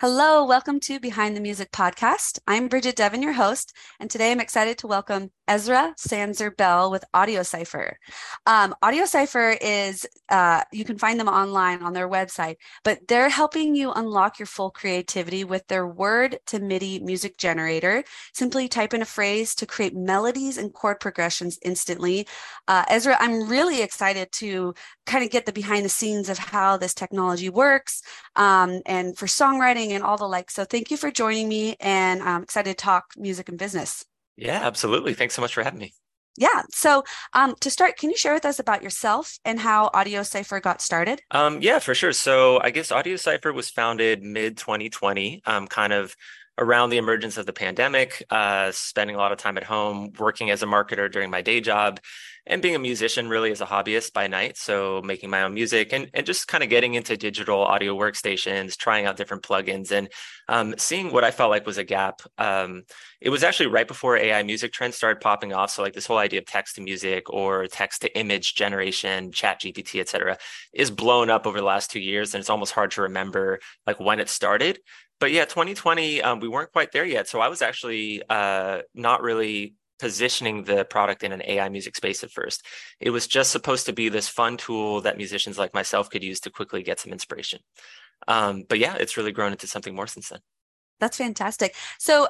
Hello, welcome to Behind the Music podcast. I'm Bridget Devin, your host, and today I'm excited to welcome Ezra Sandzer-Bell with Audiocipher. Audiocipher is, you can find them online on their website, but they're helping you unlock your full creativity with their Word-To-Midi music generator. Simply type in a phrase to create melodies and chord progressions instantly. Ezra, I'm really excited to kind of get the behind the scenes of how this technology works and for songwriting and all the like. So thank you for joining me, and I'm excited to talk music and business. Yeah, absolutely. Thanks so much for having me. Yeah. So to start, can you share with us about yourself and how Audiocipher got started? Yeah, for sure. So I guess Audiocipher was founded mid-2020, kind of around the emergence of the pandemic, spending a lot of time at home, working as a marketer during my day job, and being a musician really as a hobbyist by night. So making my own music and just kind of getting into digital audio workstations, trying out different plugins, and seeing what I felt like was a gap. It was actually right before AI music trends started popping off. So like this whole idea of text to music or text to image generation, ChatGPT, et cetera, is blown up over the last 2 years. And it's almost hard to remember like when it started. But yeah, 2020, we weren't quite there yet. So I was actually not really positioning the product in an AI music space at first. It was just supposed to be this fun tool that musicians like myself could use to quickly get some inspiration. But yeah, it's really grown into something more since then. That's fantastic. So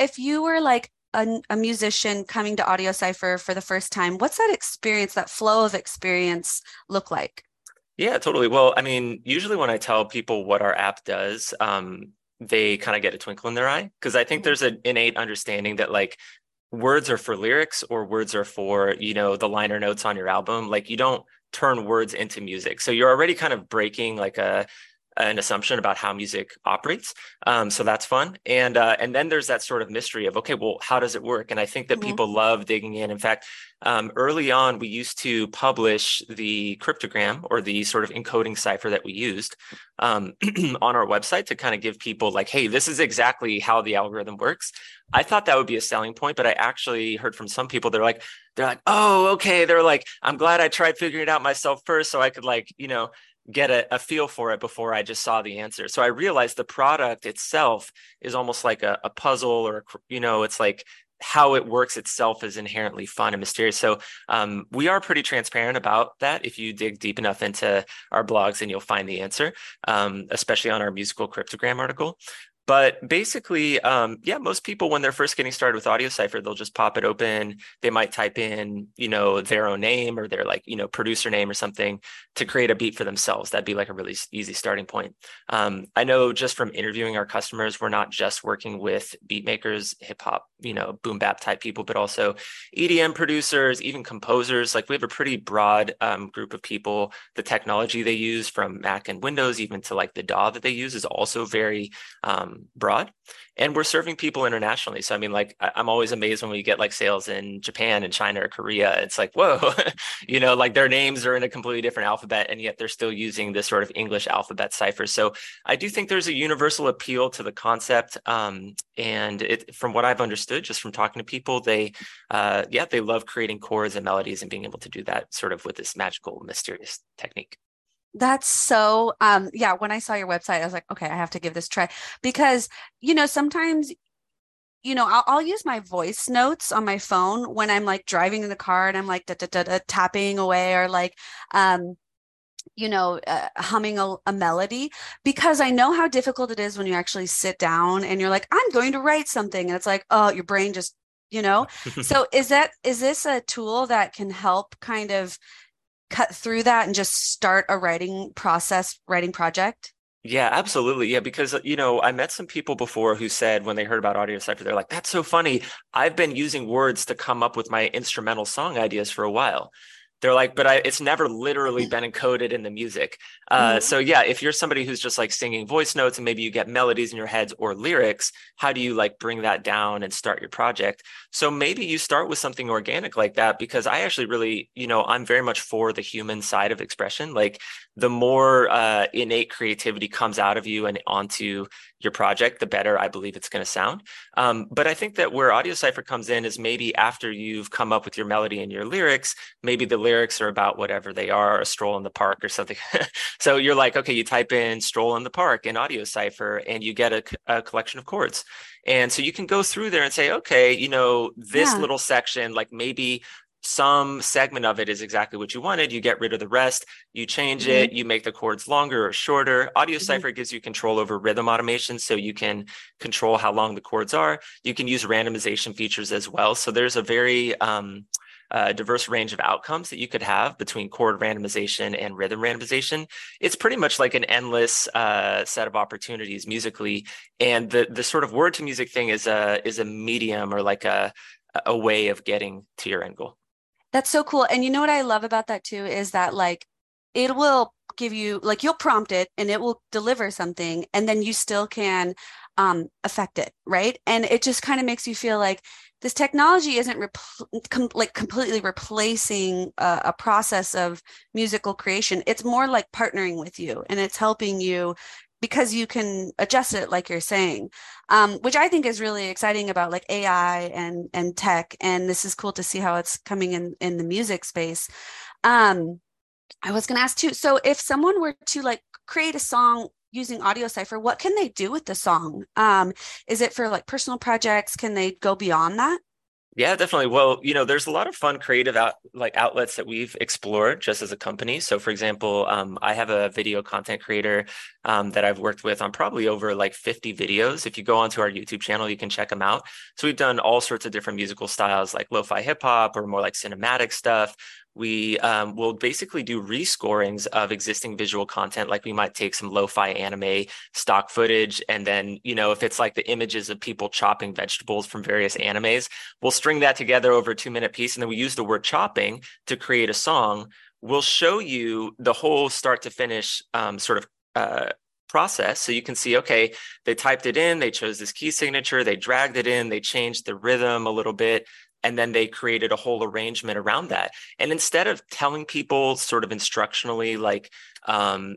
if you were like a musician coming to Audiocipher for the first time, what's that experience, that flow of experience look like? Yeah, totally. Well, I mean, usually when I tell people what our app does, they kind of get a twinkle in their eye, because I think there's an innate understanding that like words are for lyrics, or words are for, you know, the liner notes on your album. Like you don't turn words into music. So you're already kind of breaking like an assumption about how music operates. So that's fun. And then there's that sort of mystery of, okay, well, how does it work? And I think that people love digging in. In fact, early on, we used to publish the cryptogram, or the sort of encoding cipher that we used on our website to kind of give people like, hey, this is exactly how the algorithm works. I thought that would be a selling point, but I actually heard from some people, they're like, oh, okay. They're like, I'm glad I tried figuring it out myself first, so I could like, you know, get a feel for it before I just saw the answer. So I realized the product itself is almost like a puzzle, or, you know, it's like how it works itself is inherently fun and mysterious. So we are pretty transparent about that. If you dig deep enough into our blogs, and you'll find the answer, especially on our musical cryptogram article. But basically, yeah, most people, when they're first getting started with Audiocipher, they'll just pop it open. They might type in, you know, their own name, or their like, you know, producer name or something to create a beat for themselves. That'd be like a really easy starting point. I know just from interviewing our customers, we're not just working with beat makers, hip hop, you know, boom bap type people, but also EDM producers, even composers. Like we have a pretty broad group of people. The technology they use, from Mac and Windows, even to like the DAW that they use, is also very broad, and we're serving people internationally. So I mean, like, I'm always amazed when we get like sales in Japan and China or Korea. It's like, whoa, you know, like their names are in a completely different alphabet, and yet they're still using this sort of English alphabet cipher. So I do think there's a universal appeal to the concept. And it, from what I've understood, just from talking to people, they love creating chords and melodies and being able to do that sort of with this magical, mysterious technique. That's so, when I saw your website, I was like, okay, I have to give this a try, because, you know, sometimes, you know, I'll use my voice notes on my phone when I'm like driving in the car, and I'm like tapping away, or like, humming a melody, because I know how difficult it is when you actually sit down and you're like, I'm going to write something. And it's like, oh, your brain just, you know, so is this a tool that can help kind of cut through that and just start a writing project? Yeah, absolutely. Yeah, because, you know, I met some people before who said when they heard about Audiocipher, they're like, that's so funny. I've been using words to come up with my instrumental song ideas for a while. They're like, but it's never literally been encoded in the music. So yeah, if you're somebody who's just like singing voice notes, and maybe you get melodies in your heads or lyrics, how do you like bring that down and start your project? So maybe you start with something organic like that, because I actually really, you know, I'm very much for the human side of expression. Like the more innate creativity comes out of you and onto your project, the better I believe it's going to sound. But I think that where Audiocipher comes in is maybe after you've come up with your melody and your lyrics, maybe the lyrics are about whatever they are, a stroll in the park or something. So you're like, okay, you type in stroll in the park in Audiocipher and you get a collection of chords. And so you can go through there and say, okay, you know, this little section, like maybe some segment of it is exactly what you wanted. You get rid of the rest, you change it, you make the chords longer or shorter. Audiocipher gives you control over rhythm automation, so you can control how long the chords are. You can use randomization features as well. So there's a very diverse range of outcomes that you could have between chord randomization and rhythm randomization. It's pretty much like an endless set of opportunities musically. And the sort of word to music thing is a medium or like a way of getting to your end goal. That's so cool. And you know what I love about that too, is that like, it will give you, like you'll prompt it and it will deliver something, and then you still can affect it. Right. And it just kind of makes you feel like this technology isn't completely replacing a process of musical creation. It's more like partnering with you, and it's helping you because you can adjust it, like you're saying, which I think is really exciting about like AI and tech. And this is cool to see how it's coming in the music space. I was going to ask too, so if someone were to like create a song using Audiocipher, what can they do with the song? Is it for like personal projects? Can they go beyond that? Yeah, definitely. Well, you know, there's a lot of fun creative outlets that we've explored just as a company. So, for example, I have a video content creator that I've worked with on probably over like 50 videos. If you go onto our YouTube channel, you can check them out. So we've done all sorts of different musical styles like lo-fi hip hop or more like cinematic stuff. We will basically do rescorings of existing visual content. Like we might take some lo-fi anime stock footage, and then, you know, if it's like the images of people chopping vegetables from various animes, we'll string that together over a 2-minute piece. And then we use the word chopping to create a song. We'll show you the whole start to finish process. So you can see, okay, they typed it in, they chose this key signature, they dragged it in, they changed the rhythm a little bit, and then they created a whole arrangement around that. And instead of telling people sort of instructionally, like,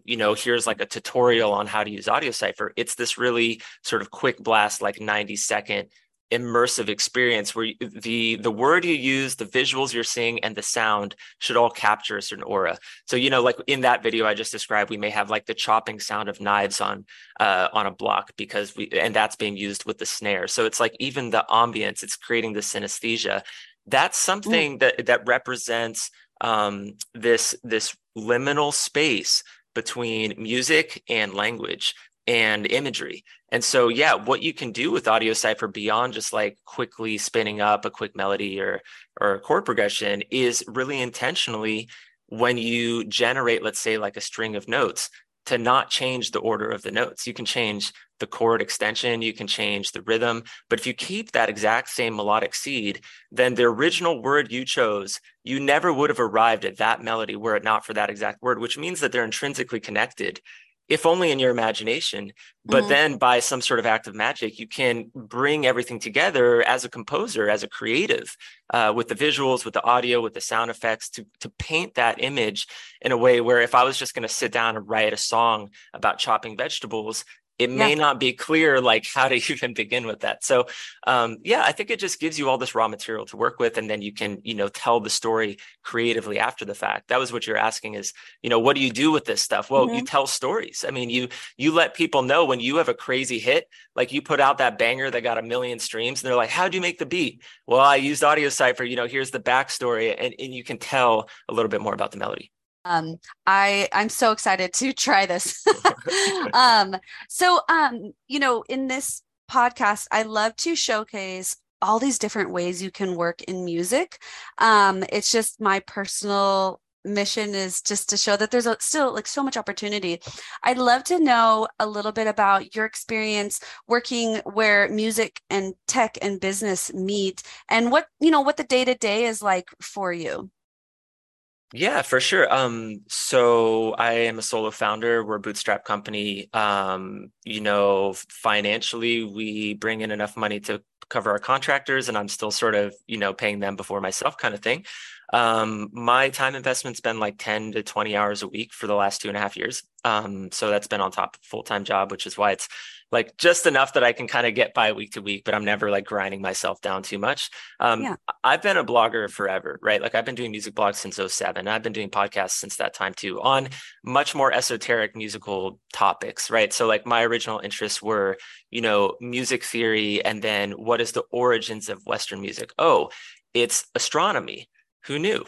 you know, here's like a tutorial on how to use Audiocipher, it's this really sort of quick blast, like 90-second immersive experience where the word you use, the visuals you're seeing, and the sound should all capture a certain aura. So, you know, like in that video I just described, we may have like the chopping sound of knives on a block because and that's being used with the snare. So it's like even the ambience, it's creating the synesthesia. That's something that represents this liminal space between music and language and imagery. And so, yeah, what you can do with Audiocipher beyond just like quickly spinning up a quick melody or chord progression is really intentionally, when you generate, let's say, like a string of notes, to not change the order of the notes. You can change the chord extension, you can change the rhythm, but if you keep that exact same melodic seed, then the original word you chose, you never would have arrived at that melody were it not for that exact word, which means that they're intrinsically connected, if only in your imagination, but then by some sort of act of magic, you can bring everything together as a composer, as a creative, with the visuals, with the audio, with the sound effects to paint that image in a way where if I was just going to sit down and write a song about chopping vegetables, it may not be clear, like how to even begin with that. So I think it just gives you all this raw material to work with. And then you can, you know, tell the story creatively after the fact. That was what you're asking is, you know, what do you do with this stuff? Well, you tell stories. I mean, you let people know when you have a crazy hit, like you put out that banger that got 1 million streams and they're like, how'd you make the beat? Well, I used Audiocipher, you know, here's the backstory. And you can tell a little bit more about the melody. I'm so excited to try this. You know, in this podcast, I love to showcase all these different ways you can work in music. It's just my personal mission is just to show that there's still like so much opportunity. I'd love to know a little bit about your experience working where music and tech and business meet, and what the day-to-day is like for you. Yeah, for sure. So I am a solo founder. We're a bootstrap company. You know, financially, we bring in enough money to cover our contractors, and I'm still sort of, you know, paying them before myself kind of thing. My time investment's been like 10 to 20 hours a week for the last 2.5 years. So that's been on top of a full-time job, which is why it's like just enough that I can kind of get by week to week, but I'm never like grinding myself down too much. I've been a blogger forever, right? Like I've been doing music blogs since 2007. I've been doing podcasts since that time too, on much more esoteric musical topics, right? So like my original interests were, you know, music theory, and then what is the origins of Western music? Oh, it's astronomy. Who knew?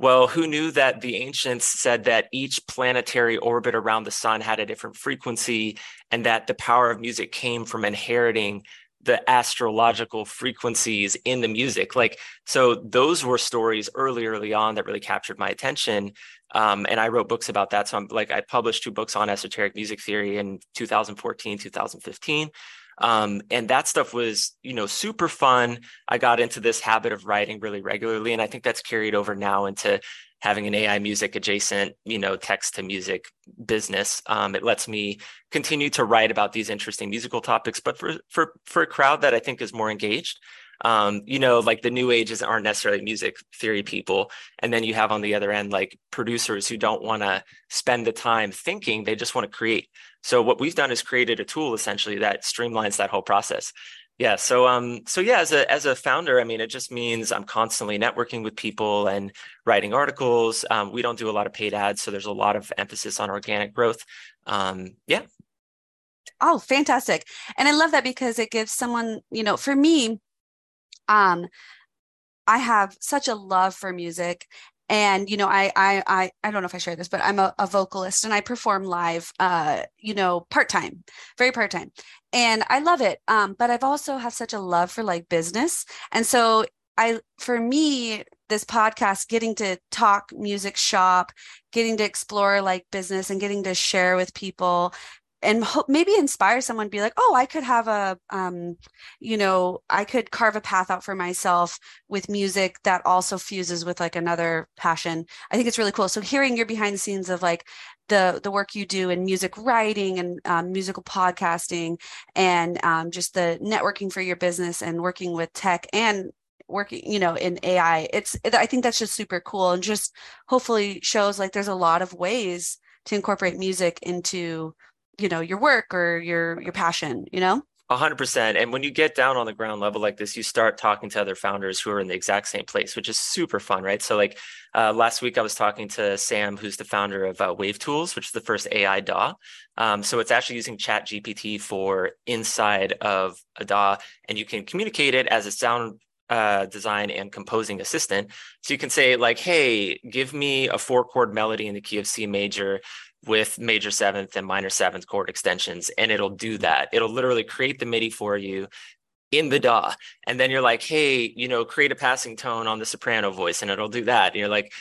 Well, who knew that the ancients said that each planetary orbit around the sun had a different frequency, and that the power of music came from inheriting the astrological frequencies in the music? Like, so those were stories early on that really captured my attention. And I wrote books about that. So I published 2 books on esoteric music theory in 2014, 2015. And that stuff was, you know, super fun. I got into this habit of writing really regularly, and I think that's carried over now into having an AI music adjacent, you know, text to music business. It lets me continue to write about these interesting musical topics, but for a crowd that I think is more engaged. You know, like the new ages aren't necessarily music theory people. And then you have on the other end, like producers who don't want to spend the time thinking, they just want to create. So what we've done is created a tool essentially that streamlines that whole process. Yeah. So, as a founder, I mean, it just means I'm constantly networking with people and writing articles. We don't do a lot of paid ads, so there's a lot of emphasis on organic growth. Yeah. Oh, fantastic. And I love that because it gives someone, you know, for me, I have such a love for music, and, you know, I don't know if I share this, but I'm a vocalist, and I perform live, you know, part-time, very part-time, and I love it. But I've also have such a love for like business. And so for me, this podcast, getting to talk music shop, getting to explore like business, and getting to share with people, and hope, maybe inspire someone to be like, oh, I could have a, you know, I could carve a path out for myself with music that also fuses with like another passion. I think it's really cool. So hearing your behind the scenes of like the work you do in music writing and musical podcasting, and just the networking for your business and working with tech and working, you know, in AI, I think that's just super cool, and just hopefully shows like there's a lot of ways to incorporate music into, you know, your work or your passion, you know? 100%. And when you get down on the ground level like this, you start talking to other founders who are in the exact same place, which is super fun, right? So like last week I was talking to Sam, who's the founder of WaveTools, which is the first AI DAW. So it's actually using ChatGPT for inside of a DAW, and you can communicate it as a sound design and composing assistant. So you can say like, hey, give me a 4-chord melody in the key of C major with major 7th and minor 7th chord extensions, and it'll do that. It'll literally create the MIDI for you in the DAW. And then you're like, hey, you know, create a passing tone on the soprano voice, and it'll do that. And you're like,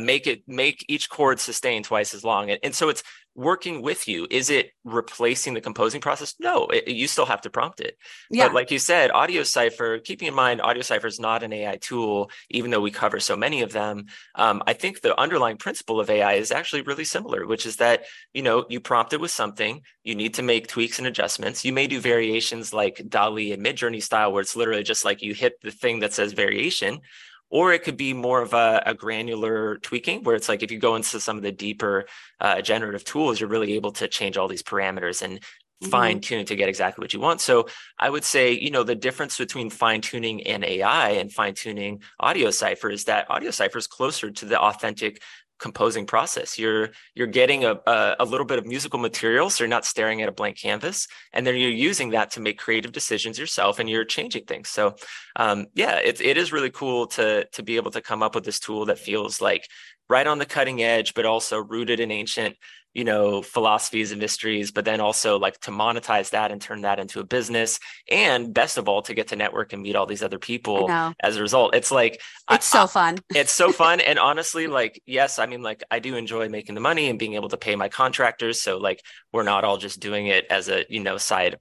make each chord sustain twice as long. And so it's working with you. Is it replacing the composing process? No, you still have to prompt it. Yeah. But like you said, Audiocipher, keeping in mind, Audiocipher is not an AI tool, even though we cover so many of them. I think the underlying principle of AI is actually really similar, which is that, you know, you prompt it with something, you need to make tweaks and adjustments. You may do variations like DALL-E and Midjourney style, where it's literally just like you hit the thing that says variation, or it could be more of a granular tweaking, where it's like if you go into some of the deeper generative tools, you're really able to change all these parameters and fine tune to get exactly what you want. So I would say, you know, the difference between fine tuning and AI and fine tuning Audiocipher is that Audiocipher is closer to the authentic composing process. You're getting a little bit of musical material, so you're not staring at a blank canvas, and then you're using that to make creative decisions yourself, and you're changing things. So it is really cool to be able to come up with this tool that feels like right on the cutting edge, but also rooted in ancient, you know, philosophies and mysteries, but then also like to monetize that and turn that into a business. And best of all, to get to network and meet all these other people as a result. It's like, it's so fun. And honestly, like, yes, I mean, like I do enjoy making the money and being able to pay my contractors. So like, we're not all just doing it as a, you know, side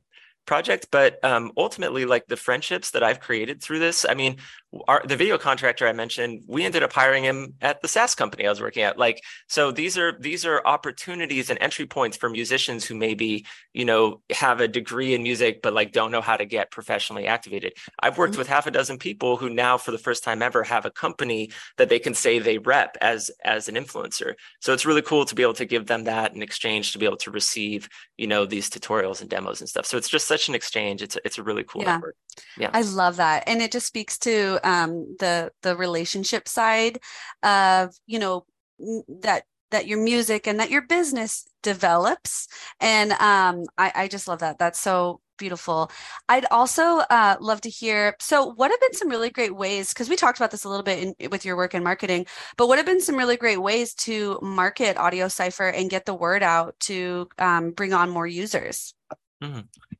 project, but ultimately like the friendships that I've created through this, I mean, the video contractor I mentioned, we ended up hiring him at the SaaS company I was working at. Like, so these are opportunities and entry points for musicians who maybe, you know, have a degree in music, but like don't know how to get professionally activated. I've worked with half a dozen people who now for the first time ever have a company that they can say they rep as an influencer. So it's really cool to be able to give them that in exchange, to be able to receive, you know, these tutorials and demos and stuff. So it's just such an exchange. It's a really cool network. Yeah. I love that. And it just speaks to the relationship side of, you know, that your music and that your business develops. And I just love that. That's so beautiful. I'd also love to hear, so what have been some really great ways, because we talked about this a little bit with your work in marketing, but what have been some really great ways to market Audiocipher and get the word out to bring on more users? Mm-hmm.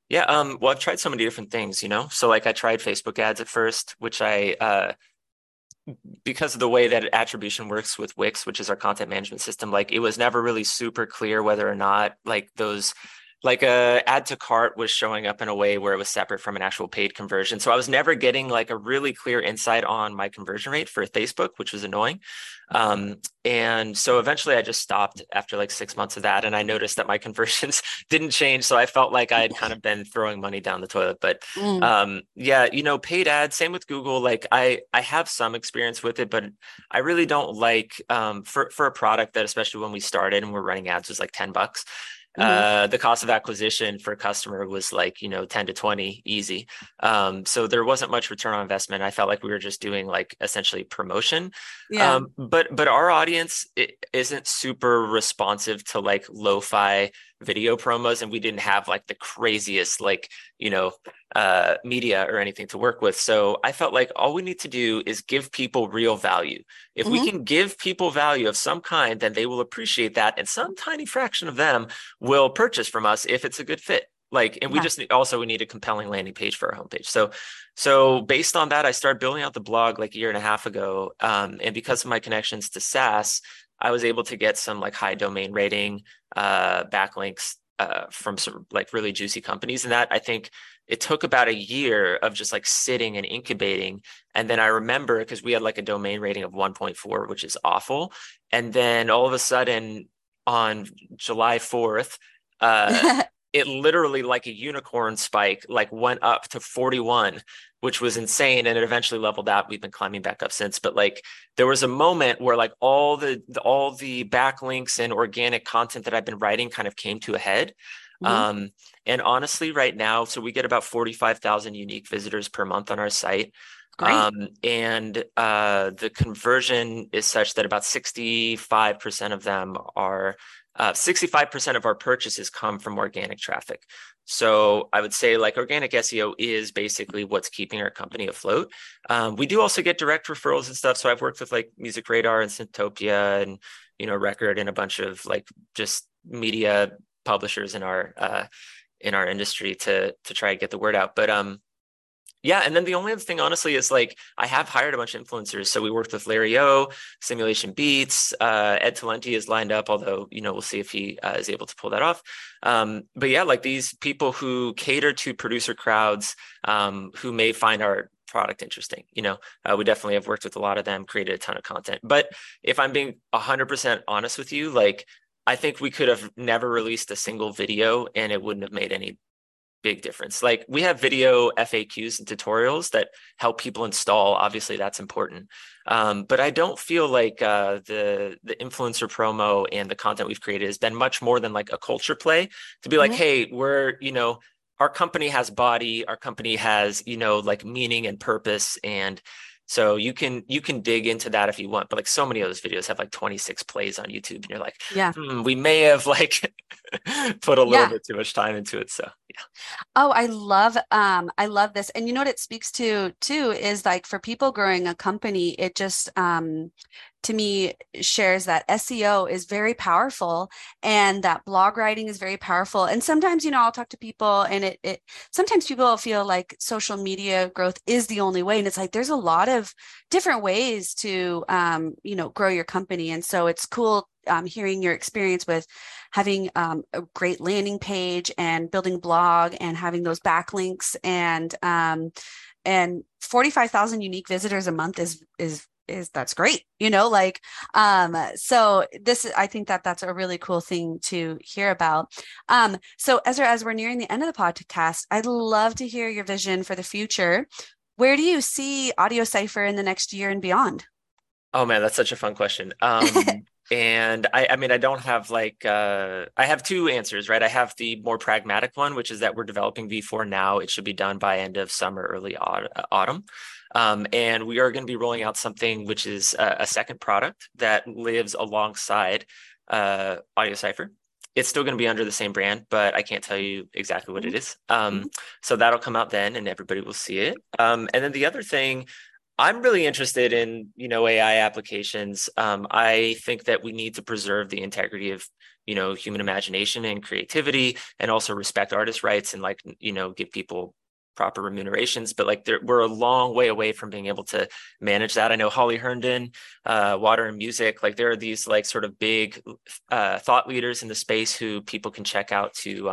Yeah. Well, I've tried so many different things, you know, so like I tried Facebook ads at first, which because of the way that attribution works with Wix, which is our content management system, like it was never really super clear whether or not like those, like a add to cart was showing up in a way where it was separate from an actual paid conversion. So I was never getting like a really clear insight on my conversion rate for Facebook, which was annoying. And so eventually I just stopped after like 6 months of that. And I noticed that my conversions didn't change. So I felt like I had kind of been throwing money down the toilet, but yeah, you know, paid ads, same with Google. Like I have some experience with it, but I really don't like, for a product that, especially when we started and we're running ads, was like $10. The cost of acquisition for a customer was like, you know, 10 to 20 easy. So there wasn't much return on investment. I felt like we were just doing like essentially promotion. Yeah. But our audience isn't super responsive to like lo-fi video promos. And we didn't have like the craziest, like, you know, media or anything to work with. So I felt like all we need to do is give people real value. If we can give people value of some kind, then they will appreciate that. And some tiny fraction of them will purchase from us if it's a good fit. Like, and we just need, also, we need a compelling landing page for our homepage. So based on that, I started building out the blog like a year and a half ago. And because of my connections to SaaS, I was able to get some like high domain rating backlinks from some like really juicy companies. And that, I think it took about a year of just like sitting and incubating. And then I remember, because we had like a domain rating of 1.4, which is awful. And then all of a sudden on July 4th, it literally like a unicorn spike, like went up to 41, which was insane. And it eventually leveled out. We've been climbing back up since, but like there was a moment where like all the backlinks and organic content that I've been writing kind of came to a head. And honestly right now, so we get about 45,000 unique visitors per month on our site. Great. And the conversion is such that about 65% of them are 65% of our purchases come from organic traffic. So I would say like organic SEO is basically what's keeping our company afloat. We do also get direct referrals and stuff. So I've worked with like Music Radar and Syntopia and, you know, Record and a bunch of like just media publishers in our industry to try and get the word out. But yeah. And then the only other thing, honestly, is like I have hired a bunch of influencers. So we worked with Larry O, Simulation Beats. Ed Talenti is lined up, although, you know, we'll see if he is able to pull that off. But yeah, like these people who cater to producer crowds who may find our product interesting. You know, we definitely have worked with a lot of them, created a ton of content. But if I'm being 100% honest with you, like I think we could have never released a single video and it wouldn't have made any big difference. Like we have video FAQs and tutorials that help people install. Obviously that's important. But I don't feel like the influencer promo and the content we've created has been much more than like a culture play to be like, hey, we're, you know, our company has body, our company has, you know, like meaning and purpose. And so you can dig into that if you want, but like so many of those videos have like 26 plays on YouTube and you're like, we may have like put a little bit too much time into it. So yeah. Oh, I love this. And you know what it speaks to too, is like for people growing a company, it just, to me shares that SEO is very powerful and that blog writing is very powerful. And sometimes, you know, I'll talk to people and it sometimes people feel like social media growth is the only way. And it's like, there's a lot of different ways to, you know, grow your company. And so it's cool hearing your experience with having a great landing page and building blog and having those backlinks and 45,000 unique visitors a month is that's great, you know, like, so this, I think that that's a really cool thing to hear about. So Ezra, as we're nearing the end of the podcast, I'd love to hear your vision for the future. Where do you see Audiocipher in the next year and beyond? Oh man, that's such a fun question. And I mean, I don't have like, I have two answers, right? I have the more pragmatic one, which is that we're developing V4 now. It should be done by end of summer, early autumn. And we are going to be rolling out something which is a second product that lives alongside Audiocipher. It's still going to be under the same brand, but I can't tell you exactly what it is. So that'll come out then and everybody will see it. And then the other thing, I'm really interested in, you know, AI applications. I think that we need to preserve the integrity of, you know, human imagination and creativity, and also respect artist rights and, like, you know, give people proper remunerations. But like, we're a long way away from being able to manage that. I know Holly Herndon, Water and Music, like there are these like sort of big thought leaders in the space who people can check out to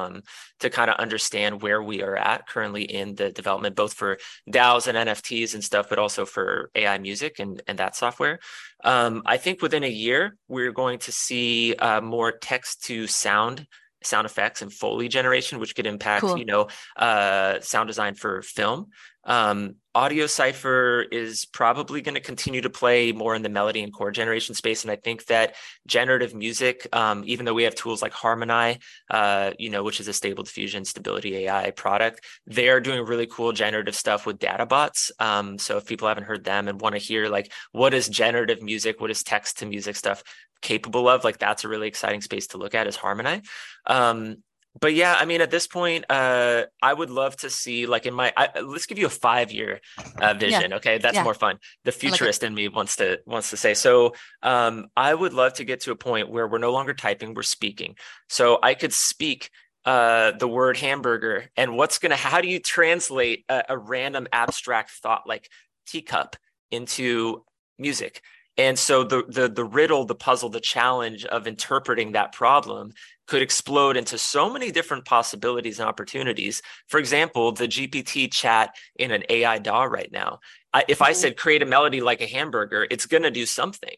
kind of understand where we are at currently in the development, both for DAOs and NFTs and stuff, but also for AI music and that software. I think within a year, we're going to see more text to sound effects and Foley generation, which could impact, cool, you know, sound design for film. Audiocipher is probably going to continue to play more in the melody and chord generation space. And I think that generative music, even though we have tools like Harmony, you know, which is a Stable Diffusion stability AI product, they are doing really cool generative stuff with data bots. So if people haven't heard them and want to hear like, what is generative music? What is text to music stuff capable of? Like, that's a really exciting space to look at, is Harmony. But yeah, I mean, at this point, I would love to see, like, in my, let's give you a 5-year vision. Yeah. Okay. That's more fun. The futurist in me wants to say, so I would love to get to a point where we're no longer typing, we're speaking. So I could speak the word hamburger, and how do you translate a random abstract thought like teacup into music? And so the riddle, the puzzle, the challenge of interpreting that problem could explode into so many different possibilities and opportunities. For example, the GPT chat in an AI DAW right now. If I said create a melody like a hamburger, it's going to do something.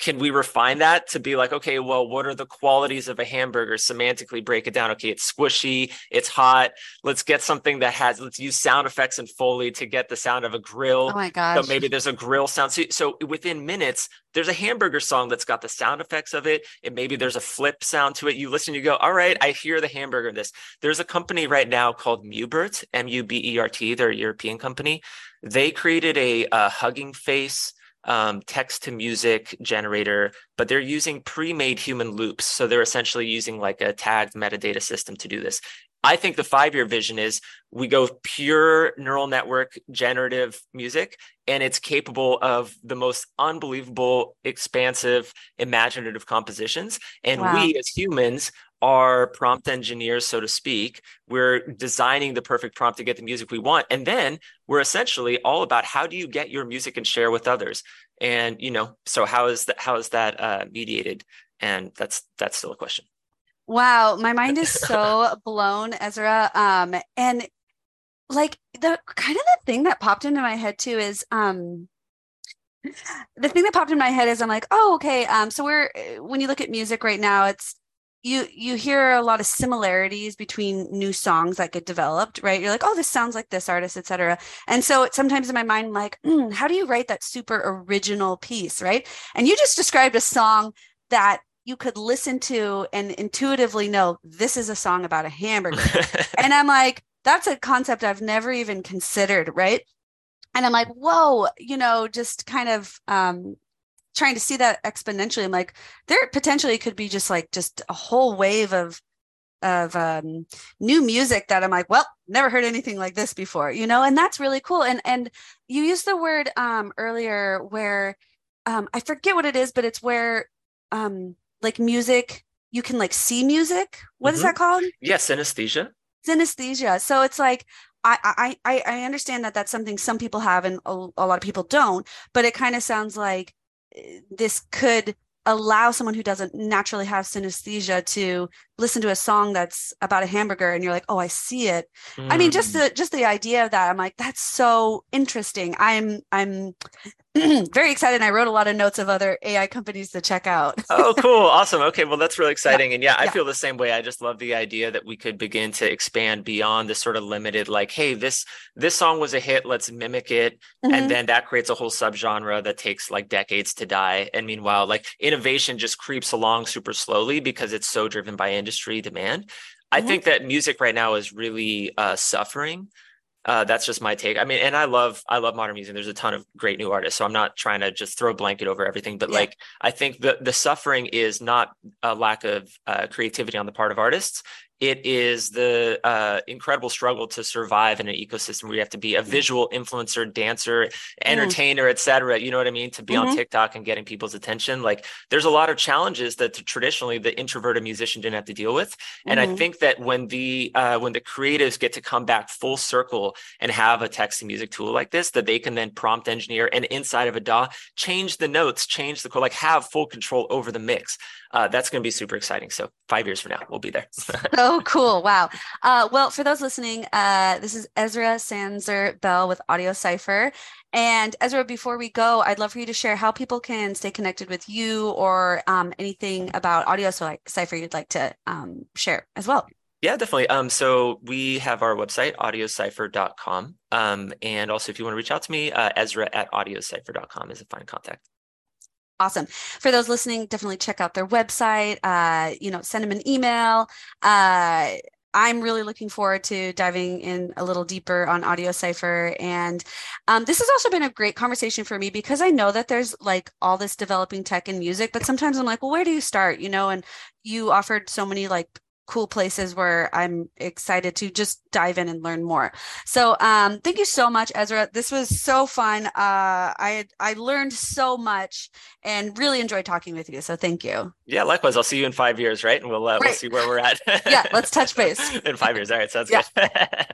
Can we refine that to be like, okay, well, what are the qualities of a hamburger? Semantically break it down. Okay, it's squishy, it's hot. Let's get something that has, let's use sound effects and Foley to get the sound of a grill. Oh my gosh. So maybe there's a grill sound. So within minutes, there's a hamburger song that's got the sound effects of it. And maybe there's a flip sound to it. You listen, you go, all right, I hear the hamburger in this. There's a company right now called Mubert, M-U-B-E-R-T. They're a European company. They created a hugging face text to music generator, but they're using pre-made human loops. So they're essentially using like a tagged metadata system to do this. I think the 5-year vision is we go pure neural network generative music, and it's capable of the most unbelievable, expansive, imaginative compositions. And we as humans are prompt engineers, so to speak. We're designing the perfect prompt to get the music we want. And then we're essentially all about, how do you get your music and share with others? And, you know, so how is that mediated? And that's still a question. Wow. My mind is so blown, Ezra. And like the thing that popped into my head too is, I'm like, oh, okay. So when you look at music right now, it's, you hear a lot of similarities between new songs that get developed, right? You're like, oh, this sounds like this artist, et cetera. And so it, sometimes in my mind, I'm like, how do you write that super original piece, right? And you just described a song that you could listen to and intuitively know this is a song about a hamburger. And I'm like, that's a concept I've never even considered, right? And I'm like, whoa, you know, just kind of, trying to see that exponentially. I'm like, there potentially could be just a whole wave of new music that I'm like, well, never heard anything like this before, you know? And that's really cool. And you used the word earlier where I forget what it is, but it's where like music, you can like see music. What is that called? Yeah, synesthesia. Synesthesia. So it's like, I understand that that's something some people have and a lot of people don't, but it kind of sounds like this could allow someone who doesn't naturally have synesthesia to listen to a song that's about a hamburger and you're like, oh, I see it. I mean, just the idea of that, I'm like, that's so interesting. I'm very excited. And I wrote a lot of notes of other AI companies to check out. Oh, cool. Awesome. Okay. Well, that's really exciting. Yeah. And I feel the same way. I just love the idea that we could begin to expand beyond this sort of limited, like, hey, this song was a hit, let's mimic it. Mm-hmm. And then that creates a whole subgenre that takes like decades to die. And meanwhile, like, innovation just creeps along super slowly because it's so driven by industry demand. I think that music right now is really suffering. That's just my take. I mean, and I love modern music. There's a ton of great new artists, so I'm not trying to just throw a blanket over everything, but like, I think the suffering is not a lack of creativity on the part of artists. It is the incredible struggle to survive in an ecosystem where you have to be a visual influencer, dancer, entertainer, et cetera. You know what I mean? To be on TikTok and getting people's attention. Like, there's a lot of challenges that traditionally the introverted musician didn't have to deal with. And I think that when the creatives get to come back full circle and have a text to music tool like this, that they can then prompt engineer and inside of a DAW, change the notes, change the chord, like have full control over the mix. That's going to be super exciting. So 5 years from now, we'll be there. Oh, cool. Wow. Well, for those listening, this is Ezra Sandzer-Bell with Audiocipher. And Ezra, before we go, I'd love for you to share how people can stay connected with you or anything about Audiocipher you'd like to share as well. Yeah, definitely. So we have our website, audiocipher.com. And also, if you want to reach out to me, Ezra@audiocipher.com is a fine contact. Awesome. For those listening, definitely check out their website, send them an email. I'm really looking forward to diving in a little deeper on Audiocipher. And this has also been a great conversation for me because I know that there's like all this developing tech in music, but sometimes I'm like, well, where do you start? You know, and you offered so many like cool places where I'm excited to just dive in and learn more. So thank you so much, Ezra. This was so fun. I learned so much and really enjoyed talking with you. So thank you. Yeah, likewise. I'll see you in 5 years, right? And we'll see where we're at. Yeah, let's touch base. In 5 years. All right, sounds good.